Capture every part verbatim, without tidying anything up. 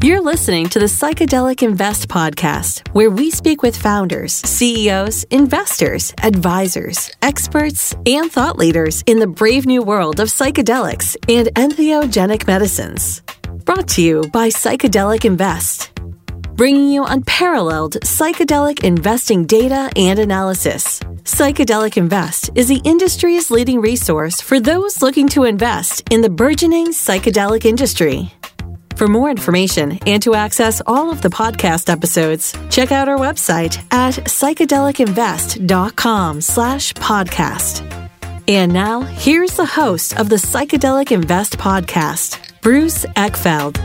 You're listening to the Psychedelic Invest Podcast, where we speak with founders, C E Os, investors, advisors, experts, and thought leaders in the brave new world of psychedelics and entheogenic medicines. Brought to you by Psychedelic Invest, bringing you unparalleled psychedelic investing data and analysis. Psychedelic Invest is the industry's leading resource for those looking to invest in the burgeoning psychedelic industry. For more information and to access all of the podcast episodes, check out our website at psychedelicinvest.com slash podcast. And now, here's the host of the Psychedelic Invest Podcast, Bruce Eckfeldt.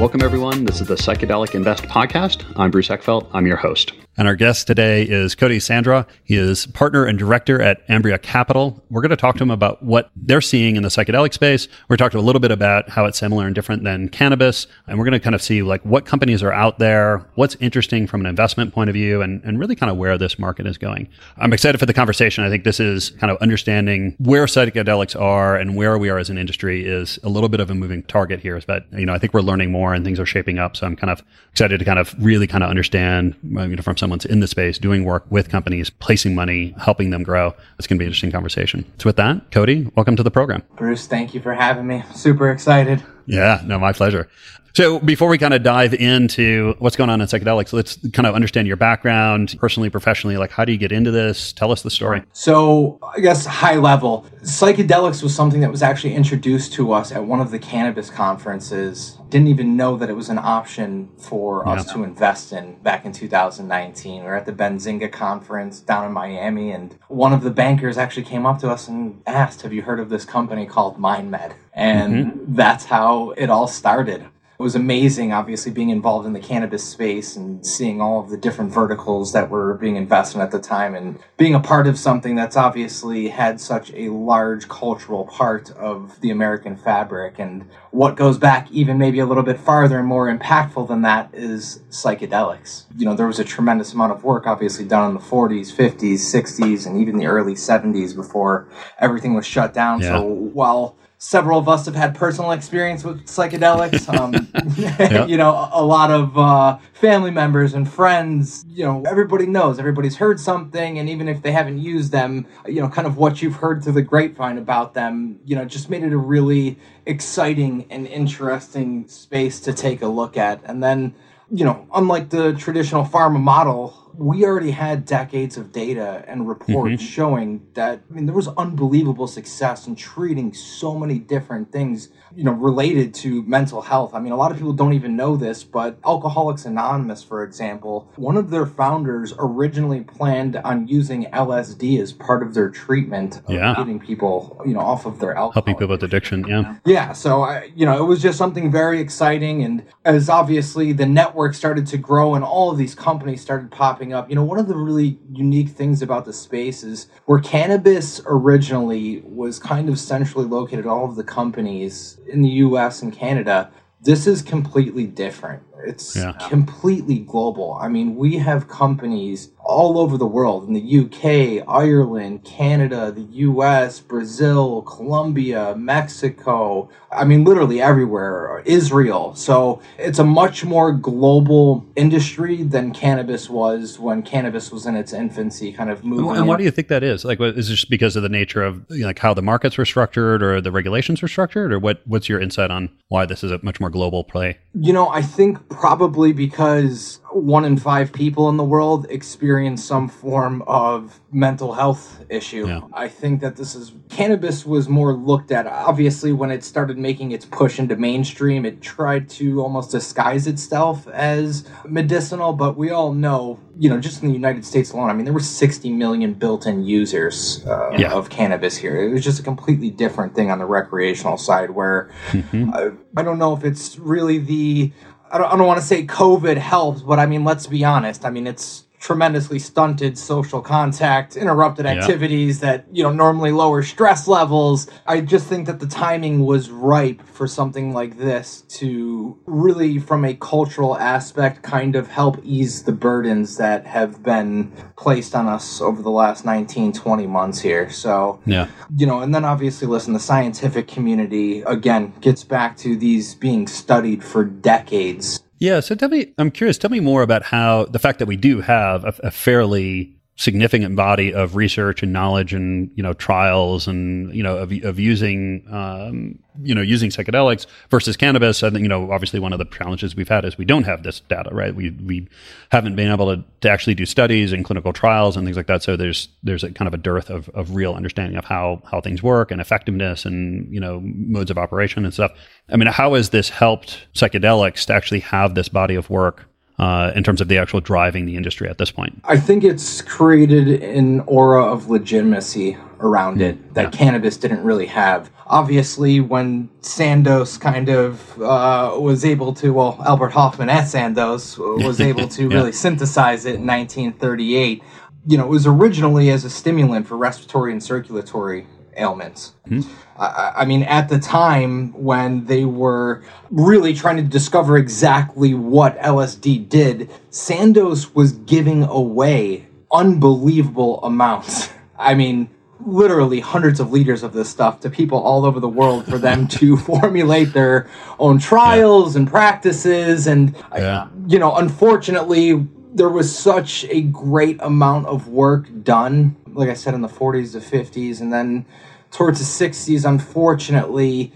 Welcome, everyone. This is the Psychedelic Invest Podcast. I'm Bruce Eckfeldt. I'm your host. And our guest today is Cody Shandraw. He is partner and director at Ambria Capital. We're going to talk to him about what they're seeing in the psychedelic space. We're going to talk to a little bit about how it's similar and different than cannabis. And we're going to kind of see like what companies are out there, what's interesting from an investment point of view, and, and really kind of where this market is going. I'm excited for the conversation. I think this is kind of understanding where psychedelics are and where we are as an industry is a little bit of a moving target here. But, you know, I think we're learning more and things are shaping up. So I'm kind of excited to kind of really kind of understand, you know, from some someone's in the space, doing work with companies, placing money, helping them grow. It's going to be an interesting conversation. So with that, Cody, welcome to the program. Bruce, thank you for having me. Super excited. Yeah, no, my pleasure. So before we kind of dive into what's going on in psychedelics, let's kind of understand your background, personally, professionally, like how do you get into this? Tell us the story. So I guess high level, psychedelics was something that was actually introduced to us at one of the cannabis conferences. Didn't even know that it was an option for yeah. us to invest in back in two thousand nineteen. We were at the Benzinga conference down in Miami, and one of the bankers actually came up to us and asked, have you heard of this company called MindMed? And mm-hmm. that's how it all started. It was amazing, obviously, being involved in the cannabis space and seeing all of the different verticals that were being invested in at the time and being a part of something that's obviously had such a large cultural part of the American fabric. And what goes back even maybe a little bit farther and more impactful than that is psychedelics. You know, there was a tremendous amount of work obviously done in the forties, fifties, sixties, and even the early seventies before everything was shut down. Yeah. So while several of us have had personal experience with psychedelics. Um, yep. You know, a lot of uh, family members and friends, you know, everybody knows, everybody's heard something. And even if they haven't used them, you know, kind of what you've heard through the grapevine about them, you know, just made it a really exciting and interesting space to take a look at. And then, you know, unlike the traditional pharma model, we already had decades of data and reports mm-hmm. showing that, I mean, there was unbelievable success in treating so many different things, you know, related to mental health. I mean, a lot of people don't even know this, but Alcoholics Anonymous, for example, one of their founders originally planned on using L S D as part of their treatment of yeah. getting people, you know, off of their alcohol. Helping people with addiction, yeah. Yeah, so, I, you know, it was just something very exciting. And as obviously the network started to grow and all of these companies started popping up. You know, one of the really unique things about the space is where cannabis originally was kind of centrally located, all of the companies in the U S and Canada, this is completely different. It's yeah. completely global. I mean, we have companies all over the world, in the U K, Ireland, Canada, the U S, Brazil, Colombia, Mexico. I mean, literally everywhere, Israel. So it's a much more global industry than cannabis was when cannabis was in its infancy, kind of moving. And why do you think that is? Like, is it just because of the nature of, you know, like how the markets were structured or the regulations were structured? Or what? What's your insight on why this is a much more global play? You know, I think probably because one in five people in the world experience some form of mental health issue. Yeah. I think that this is, cannabis was more looked at. Obviously, when it started making its push into mainstream, it tried to almost disguise itself as medicinal, but we all know, you know, just in the United States alone, I mean, there were sixty million built-in users uh, yeah. of cannabis here. It was just a completely different thing on the recreational side where mm-hmm. uh, I don't know if it's really the, I don't, I don't want to say COVID helps, but I mean, let's be honest. I mean, it's tremendously stunted social contact, interrupted activities yeah. that, you know, normally lower stress levels. I just think that the timing was ripe for something like this to really, from a cultural aspect, kind of help ease the burdens that have been placed on us over the last nineteen, twenty months here. So, yeah. you know, and then obviously, listen, the scientific community, again, gets back to these being studied for decades. Yeah. So tell me, I'm curious, tell me more about how the fact that we do have a, a fairly significant body of research and knowledge and, you know, trials and, you know, of, of using, um, you know, using psychedelics versus cannabis. I think, you know, obviously one of the challenges we've had is we don't have this data, right? We we haven't been able to, to actually do studies and clinical trials and things like that. So there's, there's a kind of a dearth of, of real understanding of how, how things work and effectiveness and, you know, modes of operation and stuff. I mean, how has this helped psychedelics to actually have this body of work Uh, in terms of the actual driving the industry at this point? I think it's created an aura of legitimacy around mm-hmm. it that yeah. cannabis didn't really have. Obviously, when Sandoz kind of uh, was able to, well, Albert Hoffman at Sandoz was able to yeah. really synthesize it in nineteen thirty-eight, you know, it was originally as a stimulant for respiratory and circulatory ailments. Mm-hmm. I, I mean, at the time when they were really trying to discover exactly what L S D did, Sandoz was giving away unbelievable amounts. I mean, literally hundreds of liters of this stuff to people all over the world for them to formulate their own trials yeah. and practices. And, yeah. you know, unfortunately, there was such a great amount of work done, like I said, in the forties, the fifties, and then towards the sixties, unfortunately,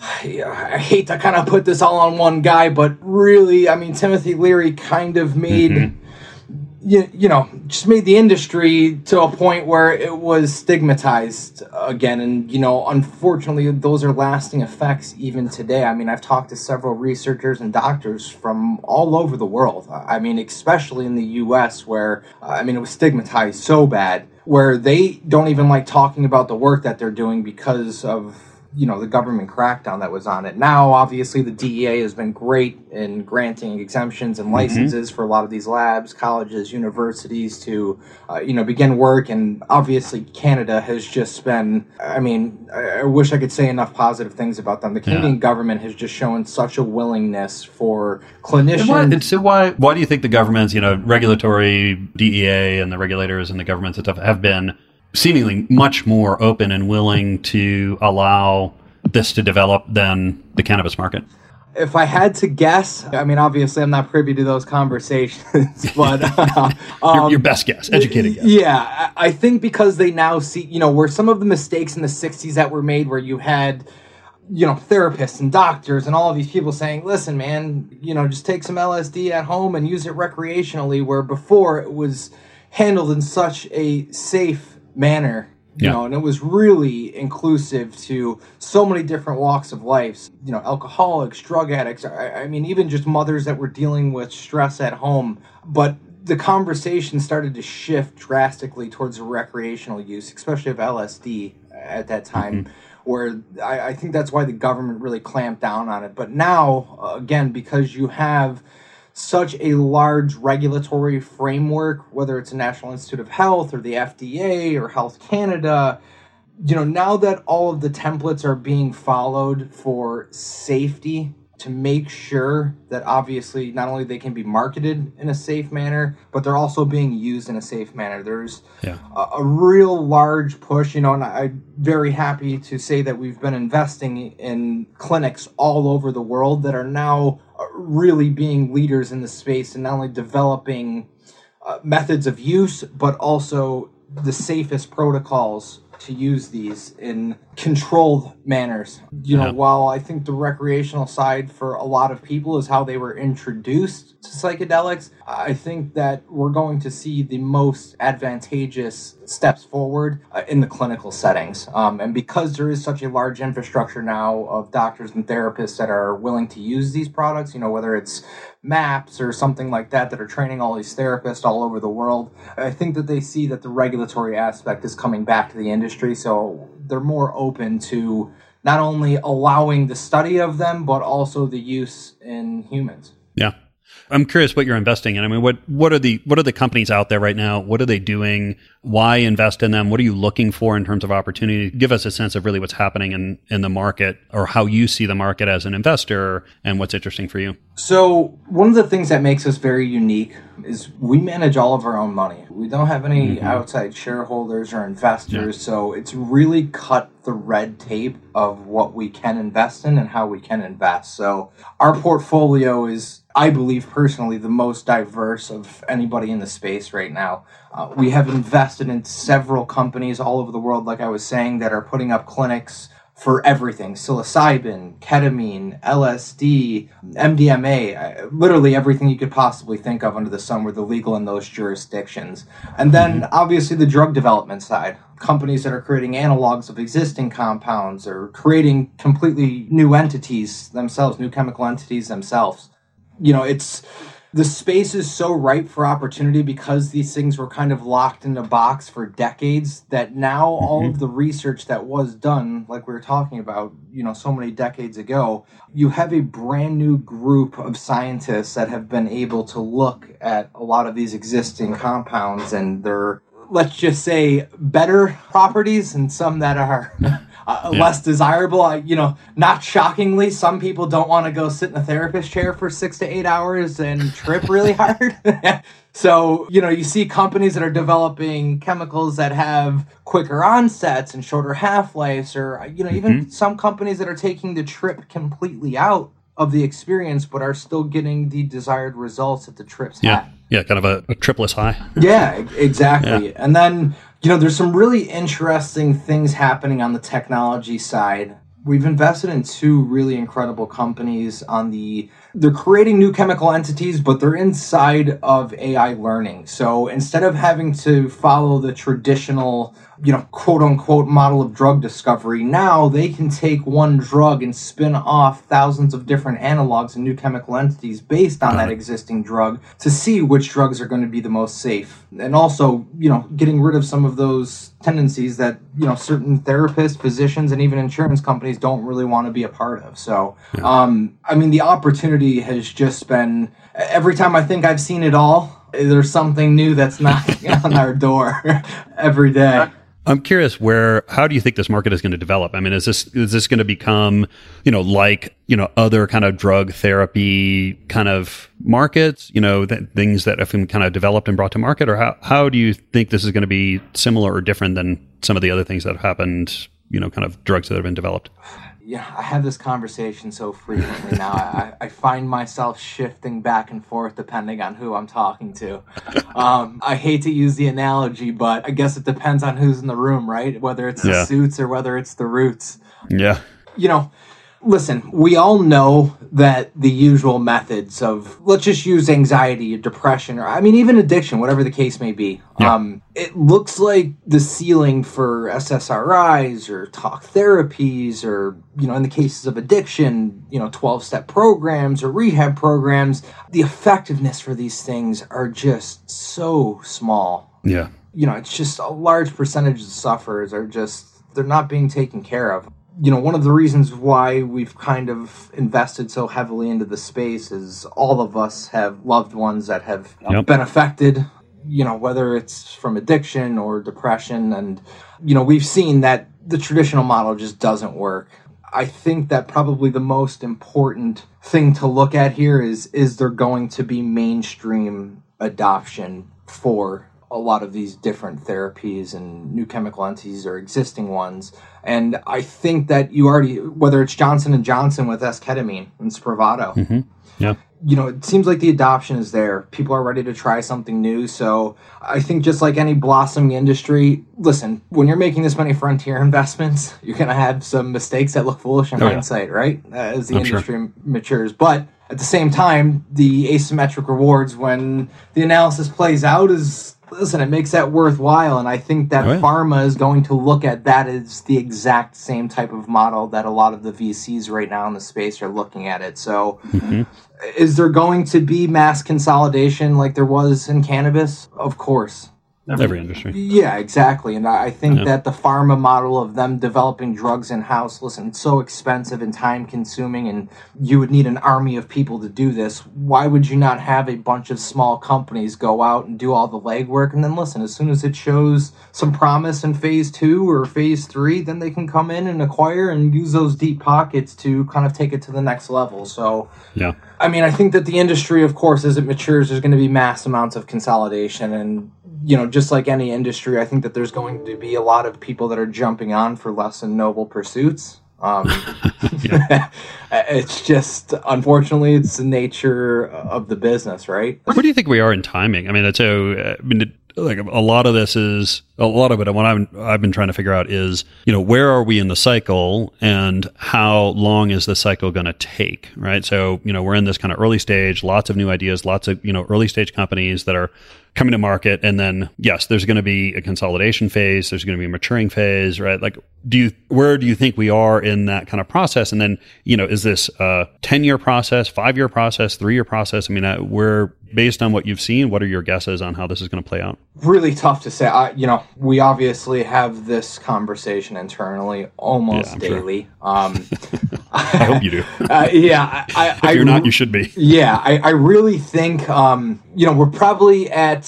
I hate to kind of put this all on one guy, but really, I mean, Timothy Leary kind of made, mm-hmm. you, you know, just made the industry to a point where it was stigmatized again. And, you know, unfortunately, those are lasting effects even today. I mean, I've talked to several researchers and doctors from all over the world. I mean, especially in the U S where, I mean, it was stigmatized so bad, where they don't even like talking about the work that they're doing because of, you know, the government crackdown that was on it. Now, obviously, the D E A has been great in granting exemptions and licenses mm-hmm. for a lot of these labs, colleges, universities to, uh, you know, begin work. And obviously, Canada has just been, I mean, I wish I could say enough positive things about them. The Canadian yeah. government has just shown such a willingness for clinicians. And why, and so why, why do you think the governments, you know, regulatory D E A and the regulators and the governments and stuff have been seemingly much more open and willing to allow this to develop than the cannabis market? If I had to guess, I mean, obviously I'm not privy to those conversations, but uh, um, your, your best guess, educated guess. Yeah, I think because they now see, you know, where some of the mistakes in the sixties that were made where you had, you know, therapists and doctors and all of these people saying, listen, man, you know, just take some L S D at home and use it recreationally, where before it was handled in such a safe manner, you yeah. know, and it was really inclusive to so many different walks of life, you know, alcoholics, drug addicts, I, I mean, even just mothers that were dealing with stress at home. But the conversation started to shift drastically towards the recreational use, especially of L S D at that time, mm-hmm. where I, I think that's why the government really clamped down on it. But now, again, because you have such a large regulatory framework, whether it's the National Institute of Health or the F D A or Health Canada, you know, now that all of the templates are being followed for safety to make sure that obviously not only they can be marketed in a safe manner, but they're also being used in a safe manner. There's yeah. a, a real large push, you know, and I'm very happy to say that we've been investing in clinics all over the world that are now really being leaders in the space and not only developing uh, methods of use, but also the safest protocols to use these in controlled manners. You know, yeah. while I think the recreational side for a lot of people is how they were introduced to psychedelics, I think that we're going to see the most advantageous steps forward uh, in the clinical settings. Um, and because there is such a large infrastructure now of doctors and therapists that are willing to use these products, you know, whether it's MAPS or something like that, that are training all these therapists all over the world, I think that they see that the regulatory aspect is coming back to the industry. So they're more open to not only allowing the study of them, but also the use in humans. Yeah. I'm curious what you're investing in. I mean, what what are the what are the companies out there right now? What are they doing? Why invest in them? What are you looking for in terms of opportunity? Give us a sense of really what's happening in, in the market, or how you see the market as an investor, and what's interesting for you. So one of the things that makes us very unique is we manage all of our own money. We don't have any mm-hmm. outside shareholders or investors. Yeah. So it's really cut the red tape of what we can invest in and how we can invest. So our portfolio is, I believe personally, the most diverse of anybody in the space right now. Uh, we have invested in several companies all over the world, like I was saying, that are putting up clinics for everything: psilocybin, ketamine, L S D, M D M A, literally everything you could possibly think of under the sun were the legal in those jurisdictions. And then obviously the drug development side, companies that are creating analogs of existing compounds or creating completely new entities themselves, new chemical entities themselves. You know, it's, the space is so ripe for opportunity because these things were kind of locked in a box for decades, that now mm-hmm. all of the research that was done, like we were talking about, you know, so many decades ago, you have a brand new group of scientists that have been able to look at a lot of these existing compounds and their, let's just say, better properties, and some that are uh, yeah. less desirable. I, you know, not shockingly, some people don't want to go sit in a therapist chair for six to eight hours and trip really hard. So, you know, you see companies that are developing chemicals that have quicker onsets and shorter half-lives, or, you know, even mm-hmm. some companies that are taking the trip completely out of the experience, but are still getting the desired results that the trips yeah. had. Yeah, kind of a, a tripless high. Yeah, exactly. Yeah. And then, you know, there's some really interesting things happening on the technology side. We've invested in two really incredible companies on the, they're creating new chemical entities, but they're inside of A I learning. So instead of having to follow the traditional, you know, quote unquote model of drug discovery, now they can take one drug and spin off thousands of different analogs and new chemical entities based on that existing drug to see which drugs are going to be the most safe. And also, you know, getting rid of some of those tendencies that, you know, certain therapists, physicians, and even insurance companies don't really want to be a part of. So, um, I mean, the opportunity has just been, every time I think I've seen it all, there's something new that's knocking on our door every day. I'm curious where, how do you think this market is going to develop? I mean, is this, is this going to become, you know, like, you know, other kind of drug therapy kind of markets, you know, th- things that have been kind of developed and brought to market? Or how, how do you think this is going to be similar or different than some of the other things that have happened, you know, kind of drugs that have been developed? Yeah, I have this conversation so frequently now. I, I find myself shifting back and forth depending on who I'm talking to. Um, I hate to use the analogy, but I guess it depends on who's in the room, right? Whether it's yeah. the suits or whether it's the roots. Yeah. You know, listen, we all know that the usual methods of, let's just use anxiety, depression, or I mean, even addiction, whatever the case may be. Yeah. Um, it looks like the ceiling for S S R Is or talk therapies, or, you know, in the cases of addiction, you know, twelve-step programs or rehab programs, the effectiveness for these things are just so small. Yeah. You know, it's just a large percentage of sufferers are just, they're not being taken care of. You know, one of the reasons why we've kind of invested so heavily into the space is all of us have loved ones that have yep. been affected, you know, whether it's from addiction or depression. And, you know, we've seen that the traditional model just doesn't work. I think that probably the most important thing to look at here is, is there going to be mainstream adoption for a lot of these different therapies and new chemical entities or existing ones? And I think that you already, whether it's Johnson and Johnson with S-ketamine and Spravato, mm-hmm. yeah. you know, it seems like the adoption is there. People are ready to try something new. So I think just like any blossoming industry, listen, when you're making this many frontier investments, you're going to have some mistakes that look foolish in oh, hindsight, yeah. right? As the I'm industry sure. matures. But at the same time, the asymmetric rewards when the analysis plays out is, listen, it makes that worthwhile, and I think that oh, yeah. pharma is going to look at that as the exact same type of model that a lot of the V Cs right now in the space are looking at it. So mm-hmm. is there going to be mass consolidation like there was in cannabis? Of course. every industry. Yeah, exactly. And I think yeah. that the pharma model of them developing drugs in-house, listen, it's so expensive and time-consuming, and you would need an army of people to do this. Why would you not have a bunch of small companies go out and do all the legwork? And then, listen, as soon as it shows some promise in phase two or phase three, then they can come in and acquire and use those deep pockets to kind of take it to the next level. So, yeah, I mean, I think that the industry, of course, as it matures, there's going to be mass amounts of consolidation. And you know, just like any industry, I think that there's going to be a lot of people that are jumping on for less than noble pursuits. Um, it's just, unfortunately, it's the nature of the business, right? Where do you think we are in timing? I mean, so uh, I mean, like a lot of this is a lot of it. What I'm, I've been trying to figure out is, you know, where are we in the cycle, and how long is the cycle going to take? Right. So, you know, we're in this kind of early stage, lots of new ideas, lots of, you know, early stage companies that are coming to market. And then, yes, there's going to be a consolidation phase. There's going to be a maturing phase, right? Like, do you, where do you think we are in that kind of process? And then, you know, is this a ten year process, five year process, three year process? I mean, uh, we're based on what you've seen. What are your guesses on how this is going to play out? Really tough to say. I, you know, we obviously have this conversation internally almost yeah, daily. Sure. Um, I hope you do. uh, yeah. I, I, if I, you're not, you should be. Yeah. I, I really think, um, you know, we're probably at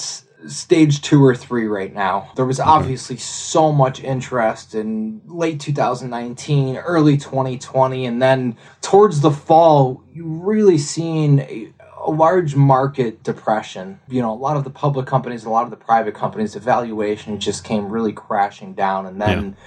stage two or three right now. There was obviously so much interest in late two thousand nineteen, early twenty twenty, and then towards the fall, you really seen a, a large market depression. You know, a lot of the public companies, a lot of the private companies, the valuation just came really crashing down. And then, yeah.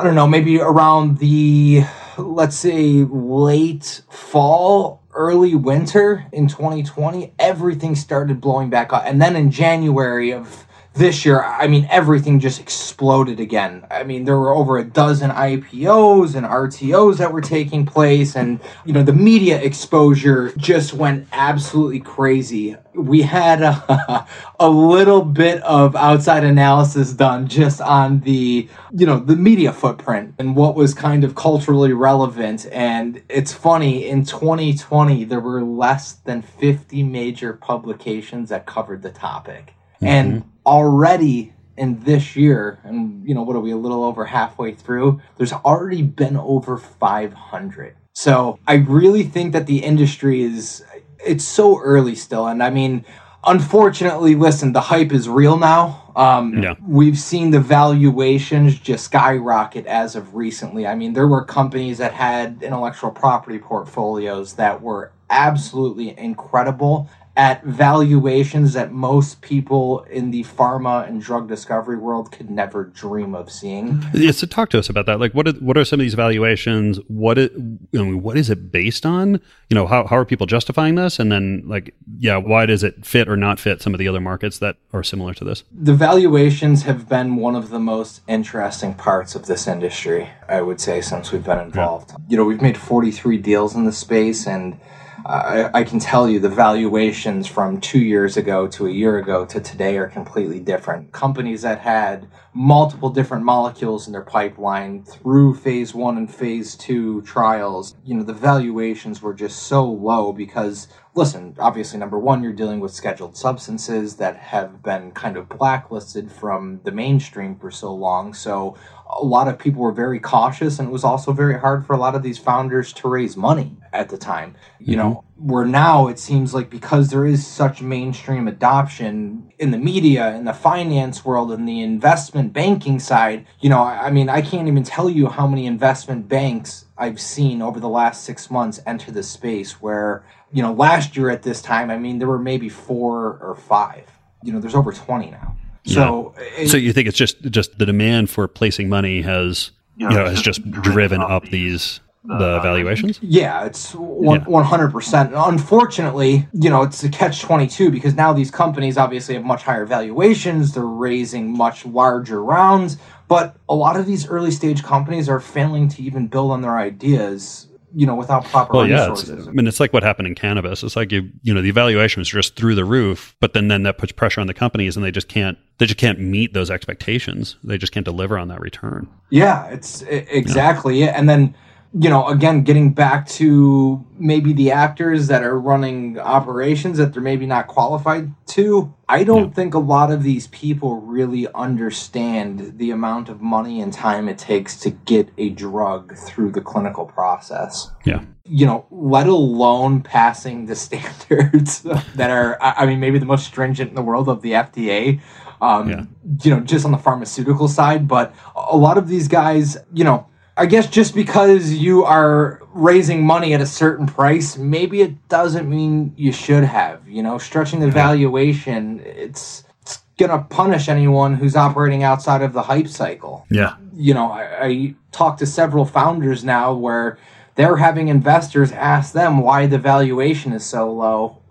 I don't know, maybe around the, let's say, late fall, early winter in twenty twenty, everything started blowing back up. And then in January of this year, I mean, everything just exploded again. I mean, there were over a dozen I P Os and R T Os that were taking place. And, you know, the media exposure just went absolutely crazy. We had a, a little bit of outside analysis done just on the, you know, the media footprint and what was kind of culturally relevant. And it's funny, in twenty twenty, there were less than fifty major publications that covered the topic. Mm-hmm. And already in this year, and you know, what are we, a little over halfway through, there's already been over five hundred. So I really think that the industry is, it's so early still. And I mean, unfortunately, listen, the hype is real now. Um, yeah. We've seen the valuations just skyrocket as of recently. I mean, there were companies that had intellectual property portfolios that were absolutely incredible at valuations that most people in the pharma and drug discovery world could never dream of seeing. Yeah, so talk to us about that. Like, what are, what are some of these valuations? What it, you know, what is it based on? You know, how, how are people justifying this? And then, like, yeah, why does it fit or not fit some of the other markets that are similar to this? The valuations have been one of the most interesting parts of this industry, I would say, since we've been involved. Yeah. You know, we've made forty-three deals in the space, and Uh, I, I can tell you the valuations from two years ago to a year ago to today are completely different. Companies that had multiple different molecules in their pipeline through phase one and phase two trials, you know, the valuations were just so low because, listen, obviously, number one, you're dealing with scheduled substances that have been kind of blacklisted from the mainstream for so long. So a lot of people were very cautious, and it was also very hard for a lot of these founders to raise money at the time. You mm-hmm. know, where now it seems like because there is such mainstream adoption in the media, in the finance world, in the investment banking side, you know, I mean, I can't even tell you how many investment banks I've seen over the last six months enter this space where, you know, last year at this time, I mean, there were maybe four or five. You know, there's over twenty now. So, yeah. it, so you think it's just just the demand for placing money has you know, you know has just driven up these the valuations? Yeah, it's one hundred percent. Unfortunately, you know, it's a catch twenty-two because now these companies obviously have much higher valuations. They're raising much larger rounds, but a lot of these early stage companies are failing to even build on their ideas, you know, without proper well, resources. Yeah, it's, I mean, it's like what happened in cannabis. It's like, you, you know, the evaluation was just through the roof, but then, then that puts pressure on the companies and they just can't, they just can't meet those expectations. They just can't deliver on that return. Yeah, it's it, exactly. Yeah. And then, you know, again, getting back to maybe the actors that are running operations that they're maybe not qualified to, I don't yeah. think a lot of these people really understand the amount of money and time it takes to get a drug through the clinical process. Yeah. You know, let alone passing the standards that are, I mean, maybe the most stringent in the world of the F D A. Um, yeah. You know, just on the pharmaceutical side. But a lot of these guys, you know, I guess just because you are raising money at a certain price, maybe it doesn't mean you should have. You know, stretching the valuation, it's, it's going to punish anyone who's operating outside of the hype cycle. Yeah. You know, I, I talk to several founders now where they're having investors ask them why the valuation is so low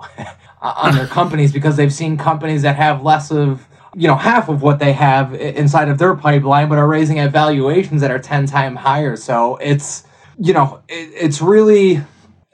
on their companies because they've seen companies that have less of, you know, half of what they have inside of their pipeline, but are raising at valuations that are ten times higher. So it's, you know, it, it's really,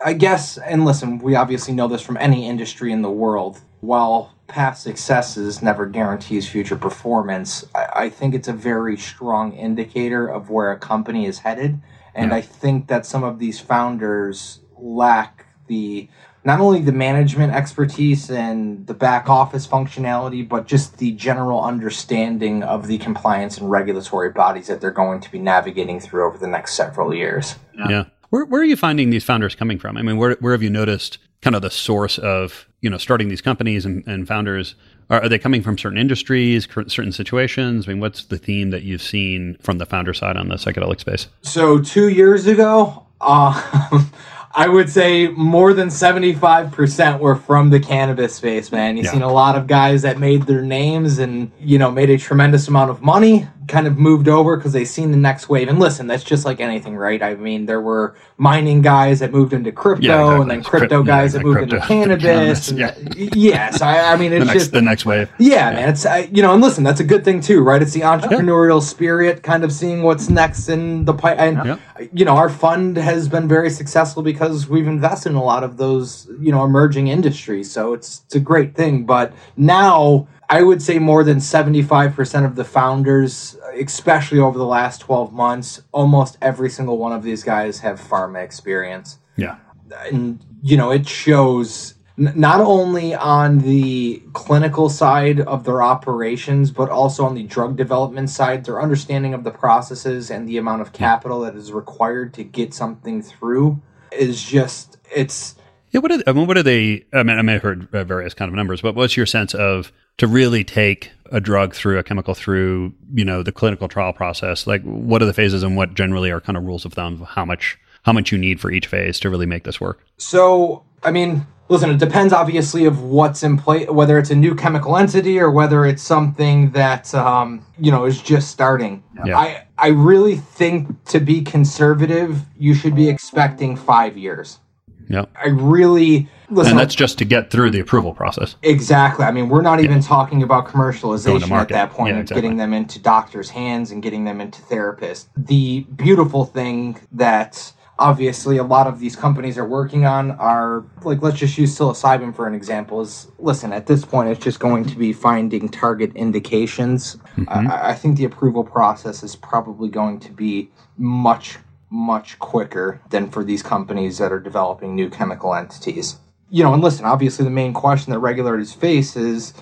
I guess, and listen, we obviously know this from any industry in the world. While past successes never guarantees future performance, I, I think it's a very strong indicator of where a company is headed. And yeah. I think that some of these founders lack the... not only the management expertise and the back office functionality, but just the general understanding of the compliance and regulatory bodies that they're going to be navigating through over the next several years. Yeah. yeah. Where, where are you finding these founders coming from? I mean, where, where have you noticed kind of the source of, you know, starting these companies and, and founders? Are, are they coming from certain industries, certain situations? I mean, what's the theme that you've seen from the founder side on the psychedelic space? So two years ago, uh, I would say more than seventy-five percent were from the cannabis space, man. You've yeah. seen a lot of guys that made their names and, you know, made a tremendous amount of money, kind of moved over because they seen the next wave. And listen, that's just like anything, right? I mean, there were mining guys that moved into crypto yeah, exactly. and then crypto Crypt- guys yeah, that moved into cannabis. Yeah. Yes. Yeah, so I, I mean, it's the next, just the next wave. Yeah, yeah. man. It's, I, you know, and listen, that's a good thing too, right? It's the entrepreneurial yeah. spirit, kind of seeing what's next in the pipe. And, yeah. you know, our fund has been very successful because Because we've invested in a lot of those, you know, emerging industries. So it's, it's a great thing. But now I would say more than seventy-five percent of the founders, especially over the last twelve months, almost every single one of these guys have pharma experience. Yeah. And, you know, it shows n- not only on the clinical side of their operations, but also on the drug development side, their understanding of the processes and the amount of capital that is required to get something through. Is just it's yeah. What are they, I mean? What are they? I mean, I may have heard various kind of numbers, but what's your sense of to really take a drug through a chemical through you know the clinical trial process? Like, what are the phases, and what generally are kind of rules of thumb? Of how much how much you need for each phase to really make this work? So, I mean, listen, it depends obviously of what's in play, whether it's a new chemical entity or whether it's something that um, you know is just starting. Yeah. I I really think to be conservative, you should be expecting five years. Yeah, I really listen. And that's just to get through the approval process. Exactly. I mean, we're not yeah. even talking about commercialization at that point, yeah, exactly. getting them into doctors' hands and getting them into therapists. The beautiful thing that obviously a lot of these companies are working on are, like, let's just use psilocybin for an example, is, listen, at this point, it's just going to be finding target indications. Mm-hmm. I, I think the approval process is probably going to be much, much quicker than for these companies that are developing new chemical entities. You know, and listen, obviously the main question that regulators face is,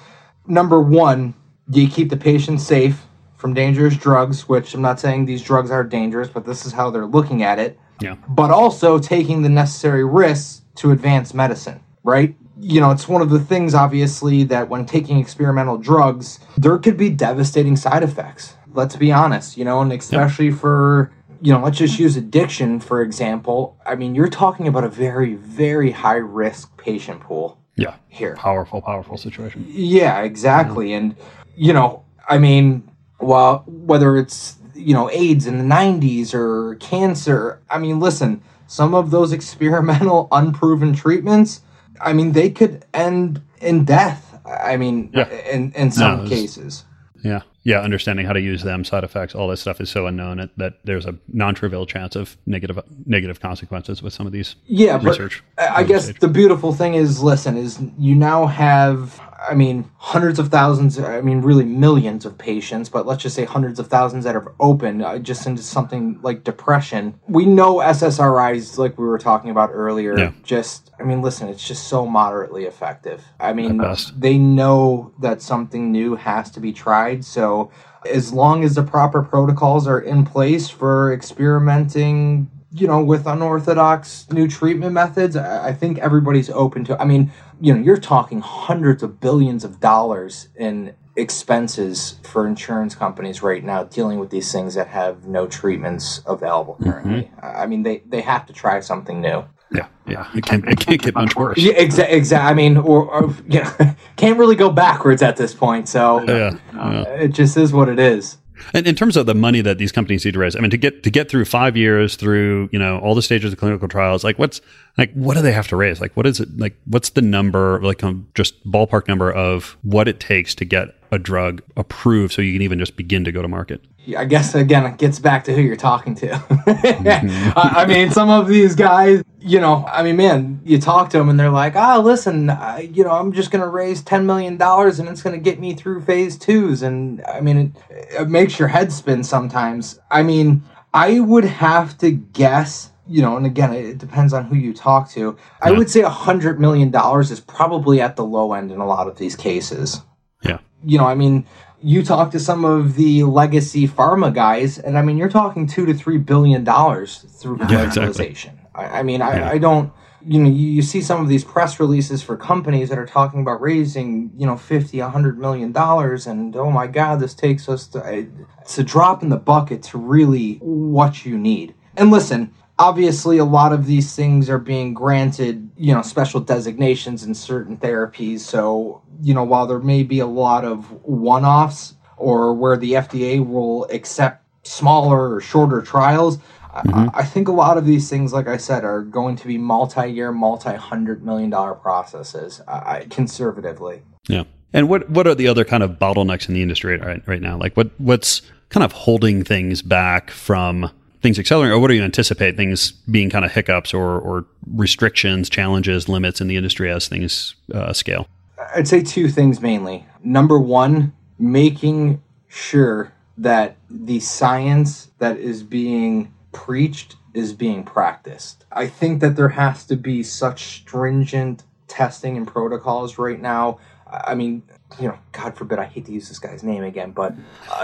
number one, do you keep the patient safe from dangerous drugs, which I'm not saying these drugs are dangerous, but this is how they're looking at it. Yeah. But also taking the necessary risks to advance medicine, right? You know, it's one of the things, obviously, that when taking experimental drugs, there could be devastating side effects. Let's be honest, you know, and especially yeah. for, you know, let's just use addiction, for example. I mean, you're talking about a very, very high-risk patient pool. Yeah. Here. Powerful, powerful situation. Yeah, exactly. Yeah. And, you know, I mean, well, whether it's, you know, AIDS in the nineties or cancer. I mean, listen, some of those experimental unproven treatments, I mean, they could end in death. I mean, yeah. in, in some no, cases. Yeah. Yeah. Understanding how to use them, side effects, all this stuff is so unknown that there's a non-trivial chance of negative, negative consequences with some of these yeah, research. But I guess the beautiful thing is, listen, is you now have, I mean, hundreds of thousands, I mean, really millions of patients, but let's just say hundreds of thousands that have opened uh, just into something like depression. We know S S R Is, like we were talking about earlier, yeah. just, I mean, listen, it's just so moderately effective. I mean, they know that something new has to be tried. So as long as the proper protocols are in place for experimenting, you know, with unorthodox new treatment methods, I think everybody's open to, I mean, you know, you're talking hundreds of billions of dollars in expenses for insurance companies right now dealing with these things that have no treatments available currently. Mm-hmm. I mean, they, they have to try something new. Yeah, yeah. It can't, it can't get much worse. Yeah, exa- exa- I mean, or, or you know, can't really go backwards at this point. So yeah, uh, yeah. It just is what it is. And in terms of the money that these companies need to raise, I mean, to get to get through five years through, you know, all the stages of clinical trials, like what's like, what do they have to raise? Like, what is it? Like, what's the number, like um, just ballpark number of what it takes to get a drug approved so you can even just begin to go to market? I guess, again, it gets back to who you're talking to. mm-hmm. I mean, some of these guys, you know, I mean, man, you talk to them and they're like, oh, listen, I, you know, I'm just going to raise ten million dollars and it's going to get me through phase twos. And I mean, it, it makes your head spin sometimes. I mean, I would have to guess, you know, and again, it depends on who you talk to. Yeah. I would say one hundred million dollars is probably at the low end in a lot of these cases. Yeah. You know, I mean, you talk to some of the legacy pharma guys, and I mean, you're talking two to three billion dollars through commercialization. Yeah, exactly. I, I mean, I, yeah. I don't, you know, you, you see some of these press releases for companies that are talking about raising, you know, fifty, a hundred million dollars, and oh my God, this takes us to, it's a drop in the bucket to really what you need. And listen, obviously, a lot of these things are being granted, you know, special designations in certain therapies. So, you know, while there may be a lot of one-offs or where the F D A will accept smaller or shorter trials, mm-hmm. I, I think a lot of these things, like I said, are going to be multi-year, multi-hundred million dollar processes, uh, conservatively. Yeah. And what, what are the other kind of bottlenecks in the industry right, right now? Like what what's kind of holding things back from things accelerating, or what do you anticipate things being kind of hiccups or, or restrictions, challenges, limits in the industry as things uh, scale? I'd say two things mainly. Number one, making sure that the science that is being preached is being practiced. I think that there has to be such stringent testing and protocols right now. I mean, you know, God forbid, I hate to use this guy's name again, but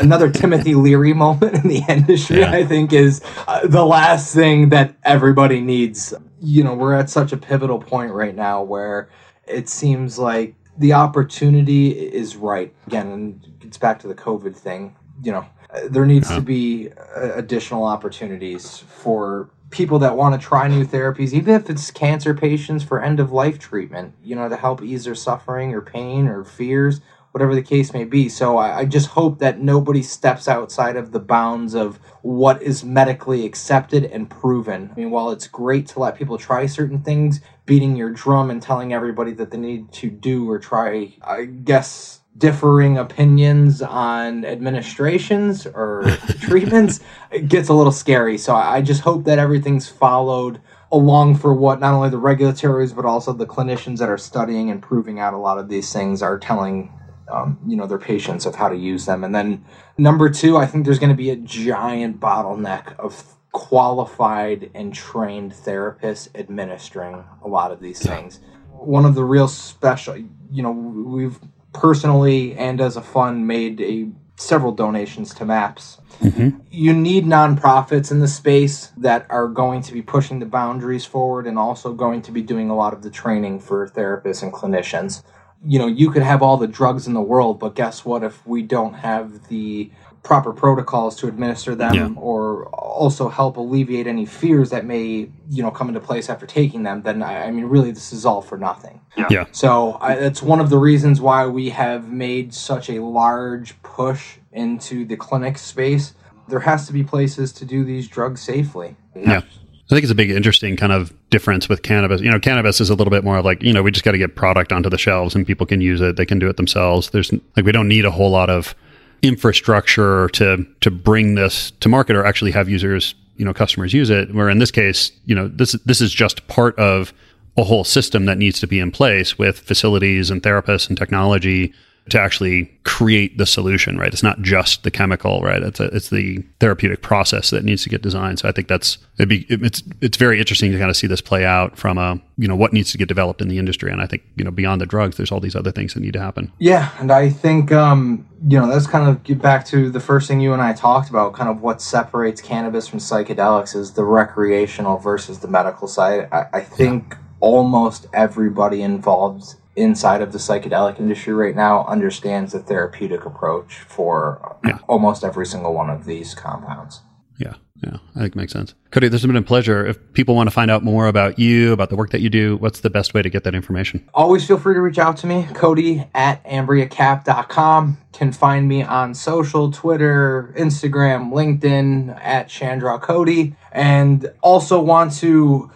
another Timothy Leary moment in the industry, yeah. I think, is uh, the last thing that everybody needs. You know, we're at such a pivotal point right now where it seems like the opportunity is right. Again, and it gets back to the COVID thing, you know, there needs yeah. to be uh, additional opportunities for people that want to try new therapies, even if it's cancer patients for end-of-life treatment, you know, to help ease their suffering or pain or fears, whatever the case may be. So I, I just hope that nobody steps outside of the bounds of what is medically accepted and proven. I mean, while it's great to let people try certain things, beating your drum and telling everybody that they need to do or try, I guess, differing opinions on administrations or treatments, it gets a little scary. So I just hope that everything's followed along for what not only the regulators, but also the clinicians that are studying and proving out a lot of these things are telling um, you know, their patients of how to use them. And then number two, I think there's going to be a giant bottleneck of qualified and trained therapists administering a lot of these things. One of the real special, you know, we've personally and as a fund made a several donations to MAPS. Mm-hmm. You need nonprofits in the space that are going to be pushing the boundaries forward and also going to be doing a lot of the training for therapists and clinicians. You know, you could have all the drugs in the world, but guess what? If we don't have the proper protocols to administer them yeah. or also help alleviate any fears that may, you know, come into place after taking them, then I, I mean, really, this is all for nothing. Yeah. yeah. So I, that's one of the reasons why we have made such a large push into the clinic space. There has to be places to do these drugs safely. Yeah. I think it's a big, interesting kind of difference with cannabis. You know, cannabis is a little bit more of like, you know, we just got to get product onto the shelves and people can use it. They can do it themselves. There's like, we don't need a whole lot of infrastructure to to bring this to market or actually have users, you know, customers use it. Where in this case, you know, this this is just part of a whole system that needs to be in place with facilities and therapists and technology to actually create the solution, right? It's not just the chemical, right? It's a, it's the therapeutic process that needs to get designed. So I think that's, it'd be, it, it's, it's very interesting to kind of see this play out from a, you know, what needs to get developed in the industry. And I think, you know, beyond the drugs, there's all these other things that need to happen. Yeah. And I think, um, you know, that's kind of get back to the first thing you and I talked about, kind of what separates cannabis from psychedelics is the recreational versus the medical side. I, I think yeah. almost everybody involved inside of the psychedelic industry right now understands the therapeutic approach for yeah. almost every single one of these compounds. Yeah, yeah, I think it makes sense. Cody, this has been a pleasure. If people want to find out more about you, about the work that you do, what's the best way to get that information? Always feel free to reach out to me. Cody at ambria cap dot com. Can find me on social, Twitter, Instagram, LinkedIn, at Shandraw Cody. And also want to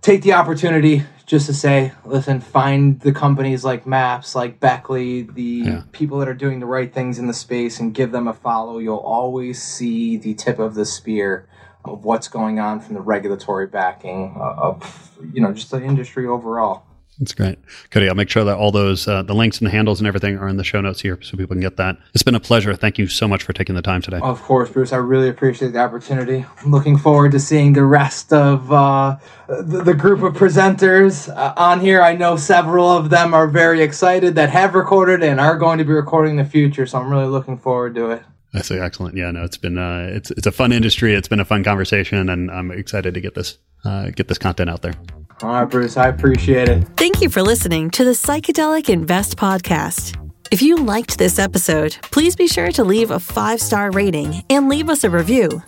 take the opportunity just to say, listen, find the companies like MAPS, like Beckley, the yeah. people that are doing the right things in the space, and give them a follow. You'll always see the tip of the spear of what's going on from the regulatory backing of, you know, just the industry overall. That's great. Cody, I'll make sure that all those, uh, the links and the handles and everything are in the show notes here so people can get that. It's been a pleasure. Thank you so much for taking the time today. Of course, Bruce. I really appreciate the opportunity. I'm looking forward to seeing the rest of uh, the, the group of presenters uh, on here. I know several of them are very excited that have recorded and are going to be recording in the future. So I'm really looking forward to it. That's excellent. Yeah, no, it's been, uh, it's, it's a fun industry. It's been a fun conversation, and I'm excited to get this, uh, get this content out there. All right, Bruce, I appreciate it. Thank you for listening to the Psychedelic Invest Podcast. If you liked this episode, please be sure to leave a five-star rating and leave us a review.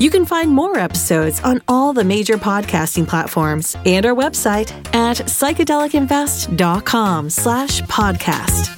You can find more episodes on all the major podcasting platforms and our website at psychedelic invest dot com slash podcast.